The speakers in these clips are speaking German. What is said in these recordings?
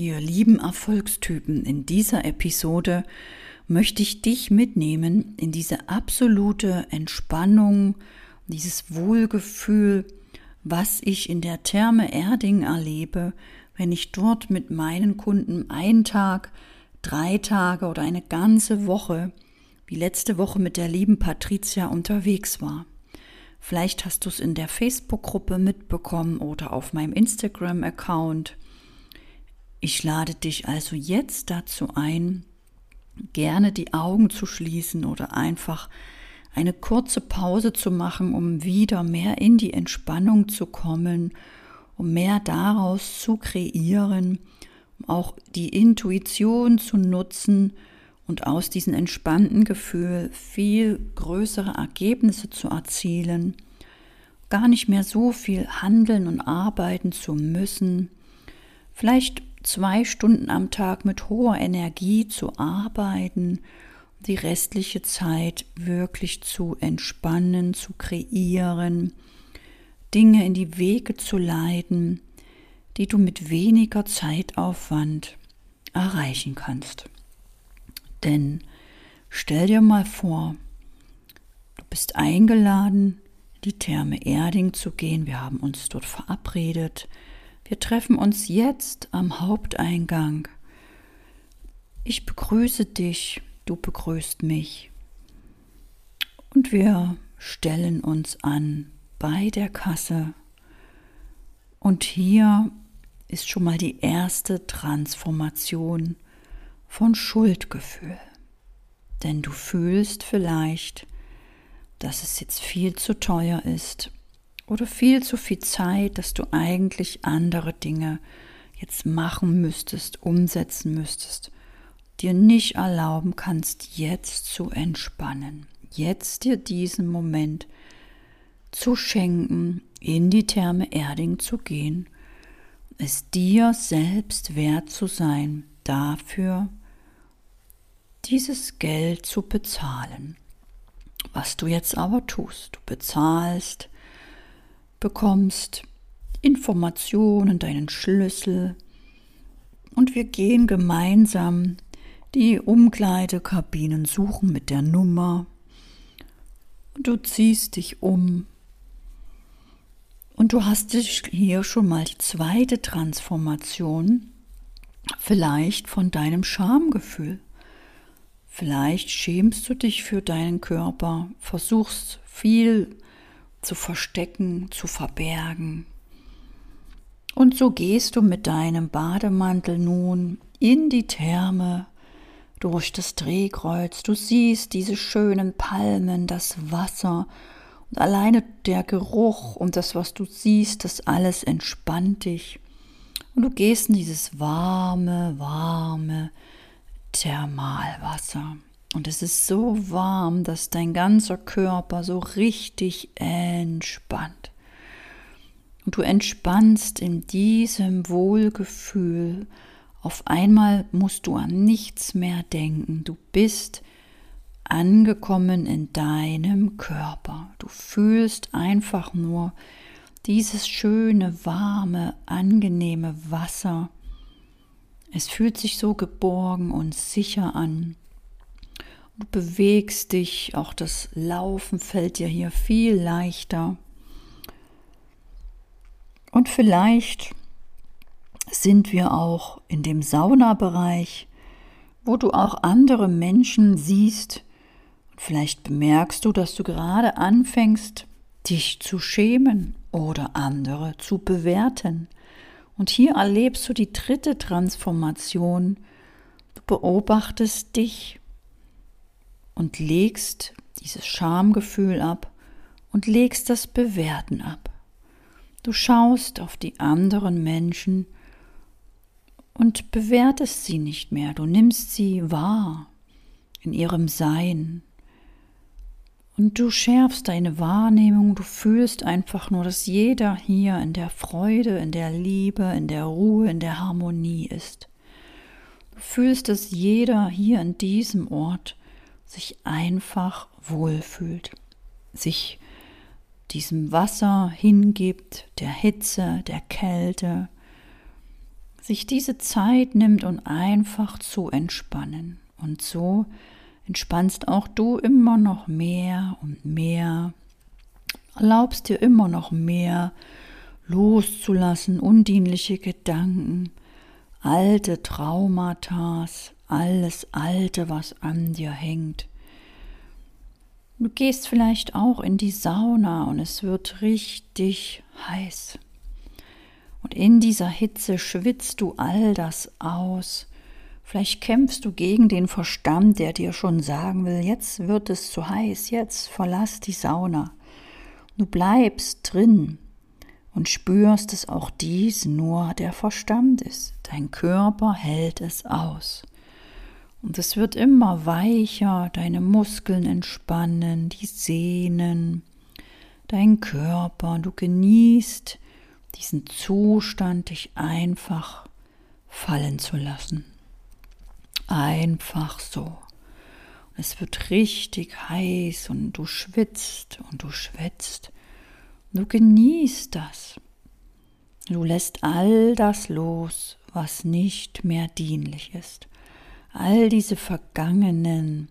Ihr lieben Erfolgstypen, in dieser Episode möchte ich dich mitnehmen in diese absolute Entspannung, dieses Wohlgefühl, was ich in der Therme Erding erlebe, wenn ich dort mit meinen Kunden einen Tag, 3 Tage oder eine ganze Woche, wie letzte Woche mit der lieben Patricia, unterwegs war. Vielleicht hast du es in der Facebook-Gruppe mitbekommen oder auf meinem Instagram-Account. Ich lade dich also jetzt dazu ein, gerne die Augen zu schließen oder einfach eine kurze Pause zu machen, um wieder mehr in die Entspannung zu kommen, um mehr daraus zu kreieren, um auch die Intuition zu nutzen und aus diesem entspannten Gefühl viel größere Ergebnisse zu erzielen, gar nicht mehr so viel handeln und arbeiten zu müssen, vielleicht 2 Stunden am Tag mit hoher Energie zu arbeiten, die restliche Zeit wirklich zu entspannen, zu kreieren, Dinge in die Wege zu leiten, die du mit weniger Zeitaufwand erreichen kannst. Denn stell dir mal vor, du bist eingeladen, die Therme Erding zu gehen. Wir haben uns dort verabredet. Wir treffen uns jetzt am Haupteingang. Ich begrüße dich, du begrüßt mich. Und wir stellen uns an bei der Kasse. Und hier ist schon mal die erste Transformation von Schuldgefühl. Denn du fühlst vielleicht, dass es jetzt viel zu teuer ist oder viel zu viel Zeit, dass du eigentlich andere Dinge jetzt machen müsstest, umsetzen müsstest, dir nicht erlauben kannst, jetzt zu entspannen, jetzt dir diesen Moment zu schenken, in die Therme Erding zu gehen, es dir selbst wert zu sein, dafür dieses Geld zu bezahlen. Was du jetzt aber tust, du bezahlst, bekommst Informationen, deinen Schlüssel und wir gehen gemeinsam die Umkleidekabinen suchen mit der Nummer. Und du ziehst dich um und du hast dich hier schon mal die zweite Transformation, vielleicht von deinem Schamgefühl. Vielleicht schämst du dich für deinen Körper, versuchst viel zu verstecken, zu verbergen. Und so gehst du mit deinem Bademantel nun in die Therme, durch das Drehkreuz. Du siehst diese schönen Palmen, das Wasser und alleine der Geruch und das, was du siehst, das alles entspannt dich. Und du gehst in dieses warme, warme Thermalwasser. Und es ist so warm, dass dein ganzer Körper so richtig entspannt. Und du entspannst in diesem Wohlgefühl. Auf einmal musst du an nichts mehr denken. Du bist angekommen in deinem Körper. Du fühlst einfach nur dieses schöne, warme, angenehme Wasser. Es fühlt sich so geborgen und sicher an. Du bewegst dich, auch das Laufen fällt dir hier viel leichter. Und vielleicht sind wir auch in dem Saunabereich, wo du auch andere Menschen siehst. Und vielleicht bemerkst du, dass du gerade anfängst, dich zu schämen oder andere zu bewerten. Und hier erlebst du die dritte Transformation. Du beobachtest dich und legst dieses Schamgefühl ab und legst das Bewerten ab. Du schaust auf die anderen Menschen und bewertest sie nicht mehr. Du nimmst sie wahr in ihrem Sein. Und du schärfst deine Wahrnehmung, du fühlst einfach nur, dass jeder hier in der Freude, in der Liebe, in der Ruhe, in der Harmonie ist. Du fühlst, dass jeder hier in diesem Ort sich einfach wohlfühlt, sich diesem Wasser hingibt, der Hitze, der Kälte, sich diese Zeit nimmt, um einfach zu entspannen. Und so entspannst auch du immer noch mehr und mehr, erlaubst dir immer noch mehr loszulassen, undienliche Gedanken, alte Traumata, alles Alte, was an dir hängt. Du gehst vielleicht auch in die Sauna und es wird richtig heiß. Und in dieser Hitze schwitzt du all das aus. Vielleicht kämpfst du gegen den Verstand, der dir schon sagen will, jetzt wird es zu heiß, jetzt verlass die Sauna. Du bleibst drin und spürst, dass auch dies nur der Verstand ist. Dein Körper hält es aus. Und es wird immer weicher, deine Muskeln entspannen, die Sehnen, dein Körper. Du genießt diesen Zustand, dich einfach fallen zu lassen. Einfach so. Und es wird richtig heiß und du schwitzt und du schwitzt. Du genießt das. Du lässt all das los, was nicht mehr dienlich ist. All diese vergangenen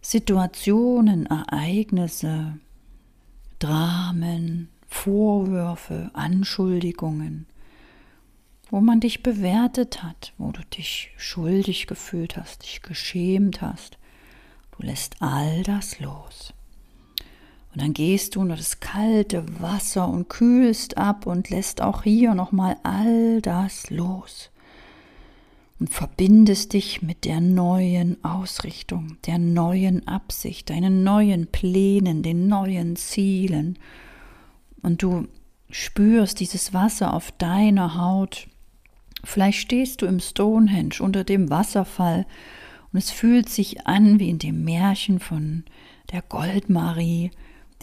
Situationen, Ereignisse, Dramen, Vorwürfe, Anschuldigungen, wo man dich bewertet hat, wo du dich schuldig gefühlt hast, dich geschämt hast. Du lässt all das los. Und dann gehst du unter das kalte Wasser und kühlst ab und lässt auch hier nochmal all das los. Und verbindest dich mit der neuen Ausrichtung, der neuen Absicht, deinen neuen Plänen, den neuen Zielen. Und du spürst dieses Wasser auf deiner Haut. Vielleicht stehst du im Stonehenge unter dem Wasserfall und es fühlt sich an wie in dem Märchen von der Goldmarie,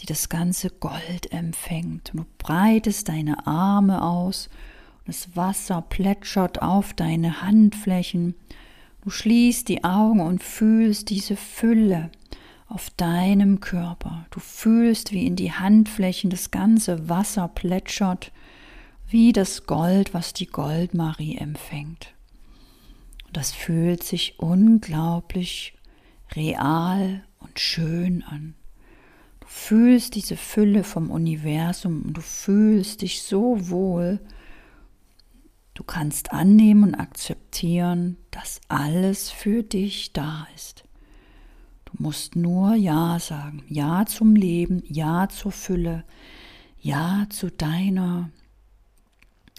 die das ganze Gold empfängt. Und du breitest deine Arme aus. Das Wasser plätschert auf deine Handflächen. Du schließt die Augen und fühlst diese Fülle auf deinem Körper. Du fühlst, wie in die Handflächen das ganze Wasser plätschert, wie das Gold, was die Goldmarie empfängt. Und das fühlt sich unglaublich real und schön an. Du fühlst diese Fülle vom Universum und du fühlst dich so wohl. Du kannst annehmen und akzeptieren, dass alles für dich da ist. Du musst nur Ja sagen. Ja zum Leben, Ja zur Fülle, Ja zu deiner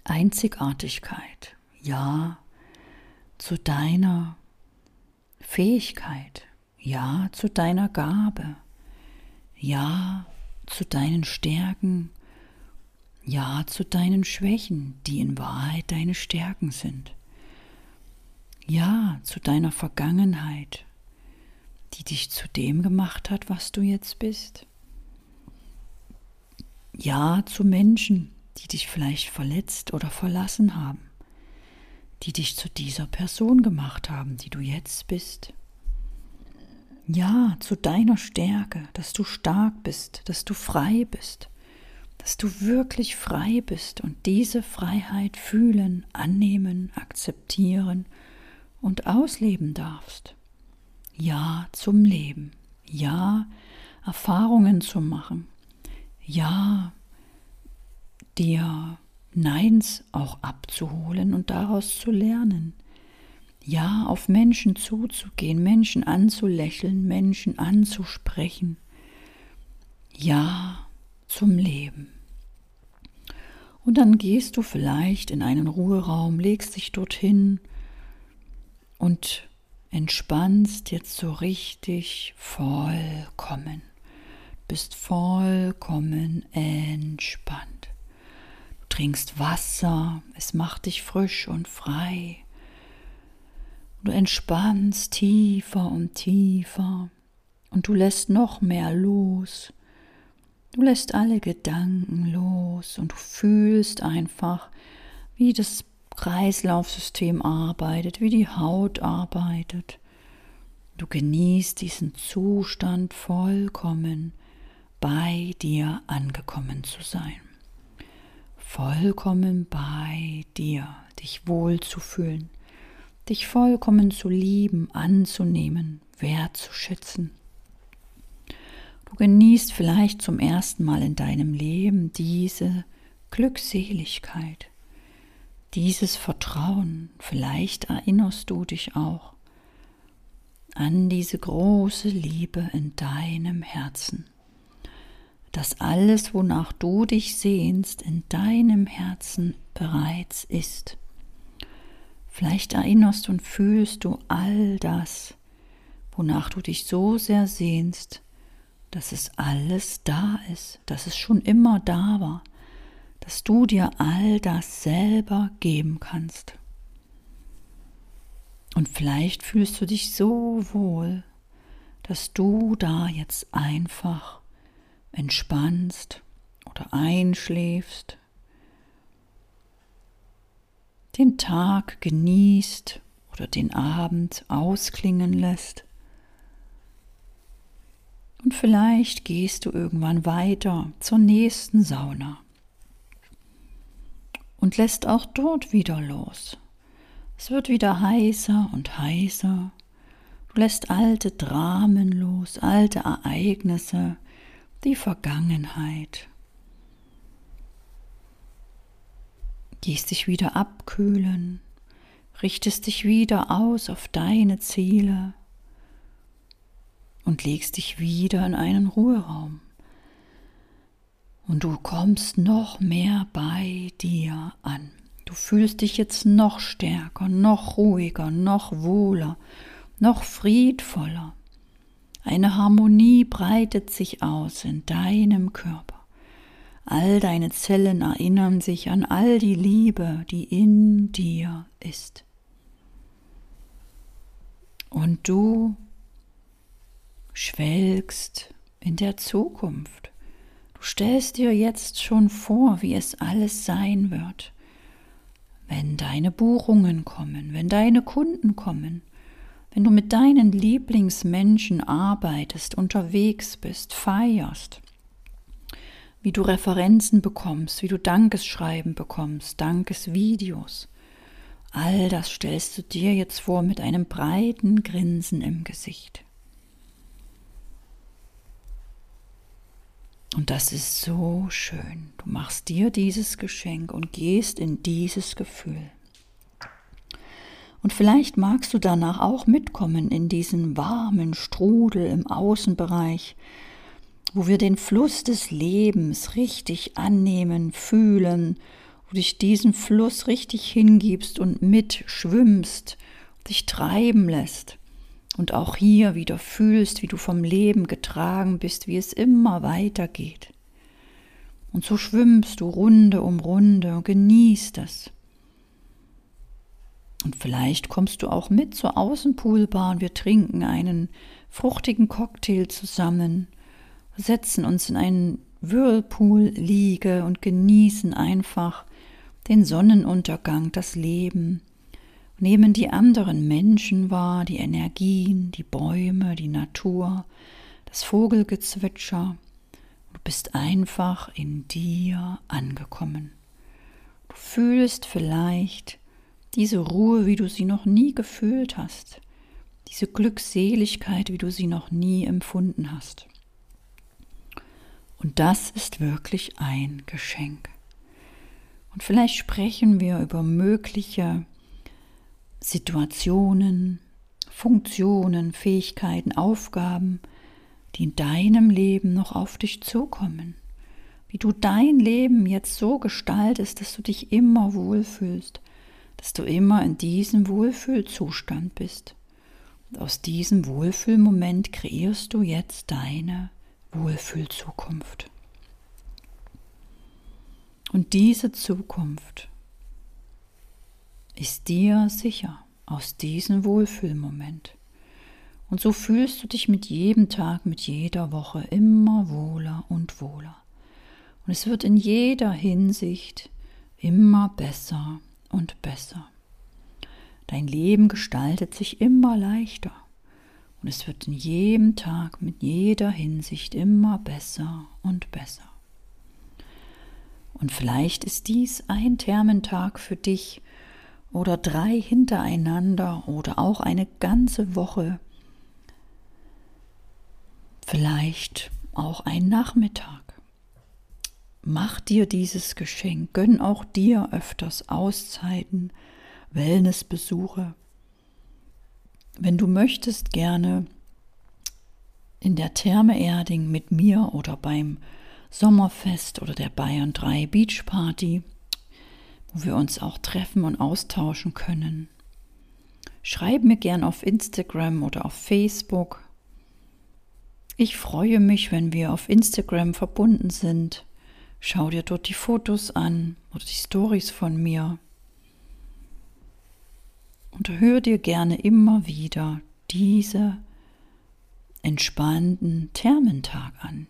Einzigartigkeit, Ja zu deiner Fähigkeit, Ja zu deiner Gabe, Ja zu deinen Stärken, Ja zu deinen Schwächen, die in Wahrheit deine Stärken sind. Ja zu deiner Vergangenheit, die dich zu dem gemacht hat, was du jetzt bist. Ja zu Menschen, die dich vielleicht verletzt oder verlassen haben, die dich zu dieser Person gemacht haben, die du jetzt bist. Ja zu deiner Stärke, dass du stark bist, dass du frei bist. Dass du wirklich frei bist und diese Freiheit fühlen, annehmen, akzeptieren und ausleben darfst. Ja zum Leben. Ja, Erfahrungen zu machen. Ja, dir Neins auch abzuholen und daraus zu lernen. Ja, auf Menschen zuzugehen, Menschen anzulächeln, Menschen anzusprechen. Ja zum Leben. Und dann gehst du vielleicht in einen Ruheraum, legst dich dorthin und entspannst jetzt so richtig vollkommen. Bist vollkommen entspannt. Du trinkst Wasser, es macht dich frisch und frei. Du entspannst tiefer und tiefer und du lässt noch mehr los. Du lässt alle Gedanken los und du fühlst einfach, wie das Kreislaufsystem arbeitet, wie die Haut arbeitet. Du genießt diesen Zustand vollkommen, bei dir angekommen zu sein. Vollkommen bei dir, dich wohl zu fühlen, dich vollkommen zu lieben, anzunehmen, wertzuschätzen. Du genießt vielleicht zum ersten Mal in deinem Leben diese Glückseligkeit, dieses Vertrauen. Vielleicht erinnerst du dich auch an diese große Liebe in deinem Herzen, dass alles, wonach du dich sehnst, in deinem Herzen bereits ist. Vielleicht erinnerst und fühlst du all das, wonach du dich so sehr sehnst, dass es alles da ist, dass es schon immer da war, dass du dir all das selber geben kannst. Und vielleicht fühlst du dich so wohl, dass du da jetzt einfach entspannst oder einschläfst, den Tag genießt oder den Abend ausklingen lässt. Und vielleicht gehst du irgendwann weiter zur nächsten Sauna und lässt auch dort wieder los. Es wird wieder heißer und heißer. Du lässt alte Dramen los, alte Ereignisse, die Vergangenheit. Gehst dich wieder abkühlen, richtest dich wieder aus auf deine Ziele und legst dich wieder in einen Ruheraum. Und du kommst noch mehr bei dir an. Du fühlst dich jetzt noch stärker, noch ruhiger, noch wohler, noch friedvoller. Eine Harmonie breitet sich aus in deinem Körper. All deine Zellen erinnern sich an all die Liebe, die in dir ist. Und du schwelgst in der Zukunft. Du stellst dir jetzt schon vor, wie es alles sein wird. Wenn deine Buchungen kommen, wenn deine Kunden kommen, wenn du mit deinen Lieblingsmenschen arbeitest, unterwegs bist, feierst, wie du Referenzen bekommst, wie du Dankeschreiben bekommst, Dankesvideos. All das stellst du dir jetzt vor mit einem breiten Grinsen im Gesicht. Und das ist so schön. Du machst dir dieses Geschenk und gehst in dieses Gefühl. Und vielleicht magst du danach auch mitkommen in diesen warmen Strudel im Außenbereich, wo wir den Fluss des Lebens richtig annehmen, fühlen, wo dich diesem Fluss richtig hingibst und mitschwimmst, dich treiben lässt. Und auch hier wieder fühlst, wie du vom Leben getragen bist, wie es immer weitergeht. Und so schwimmst du Runde um Runde und genießt es. Und vielleicht kommst du auch mit zur Außenpoolbar und wir trinken einen fruchtigen Cocktail zusammen, setzen uns in einen Whirlpool-Liege und genießen einfach den Sonnenuntergang, das Leben. Nehmen die anderen Menschen wahr, die Energien, die Bäume, die Natur, das Vogelgezwitscher. Du bist einfach in dir angekommen. Du fühlst vielleicht diese Ruhe, wie du sie noch nie gefühlt hast, diese Glückseligkeit, wie du sie noch nie empfunden hast. Und das ist wirklich ein Geschenk. Und vielleicht sprechen wir über mögliche Situationen, Funktionen, Fähigkeiten, Aufgaben, die in deinem Leben noch auf dich zukommen. Wie du dein Leben jetzt so gestaltest, dass du dich immer wohlfühlst, dass du immer in diesem Wohlfühlzustand bist. Und aus diesem Wohlfühlmoment kreierst du jetzt deine Wohlfühlzukunft. Und diese Zukunft ist dir sicher aus diesem Wohlfühlmoment. Und so fühlst du dich mit jedem Tag, mit jeder Woche immer wohler und wohler. Und es wird in jeder Hinsicht immer besser und besser. Dein Leben gestaltet sich immer leichter. Und es wird in jedem Tag, mit jeder Hinsicht immer besser und besser. Und vielleicht ist dies ein Thermentag für dich, oder 3 hintereinander oder auch eine ganze Woche. Vielleicht auch einen Nachmittag. Mach dir dieses Geschenk, gönn auch dir öfters Auszeiten, Wellnessbesuche. Wenn du möchtest, gerne in der Therme Erding mit mir oder beim Sommerfest oder der Bayern 3 Beach Party, wo wir uns auch treffen und austauschen können. Schreib mir gern auf Instagram oder auf Facebook. Ich freue mich, wenn wir auf Instagram verbunden sind. Schau dir dort die Fotos an oder die Stories von mir. Und hör dir gerne immer wieder diese entspannten Thermentag an.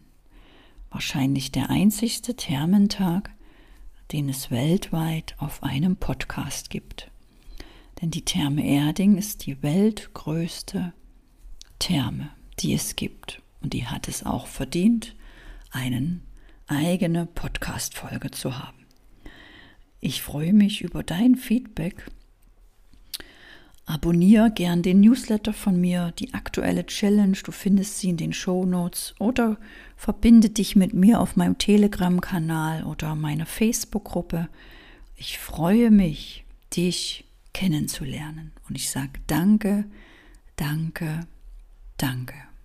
Wahrscheinlich der einzigste Thermentag, den es weltweit auf einem Podcast gibt. Denn die Therme Erding ist die weltgrößte Therme, die es gibt. Und die hat es auch verdient, eine eigene Podcast-Folge zu haben. Ich freue mich über dein Feedback. Abonniere gern den Newsletter von mir, die aktuelle Challenge, du findest sie in den Shownotes, oder verbinde dich mit mir auf meinem Telegram-Kanal oder meiner Facebook-Gruppe. Ich freue mich, dich kennenzulernen und ich sage danke, danke, danke.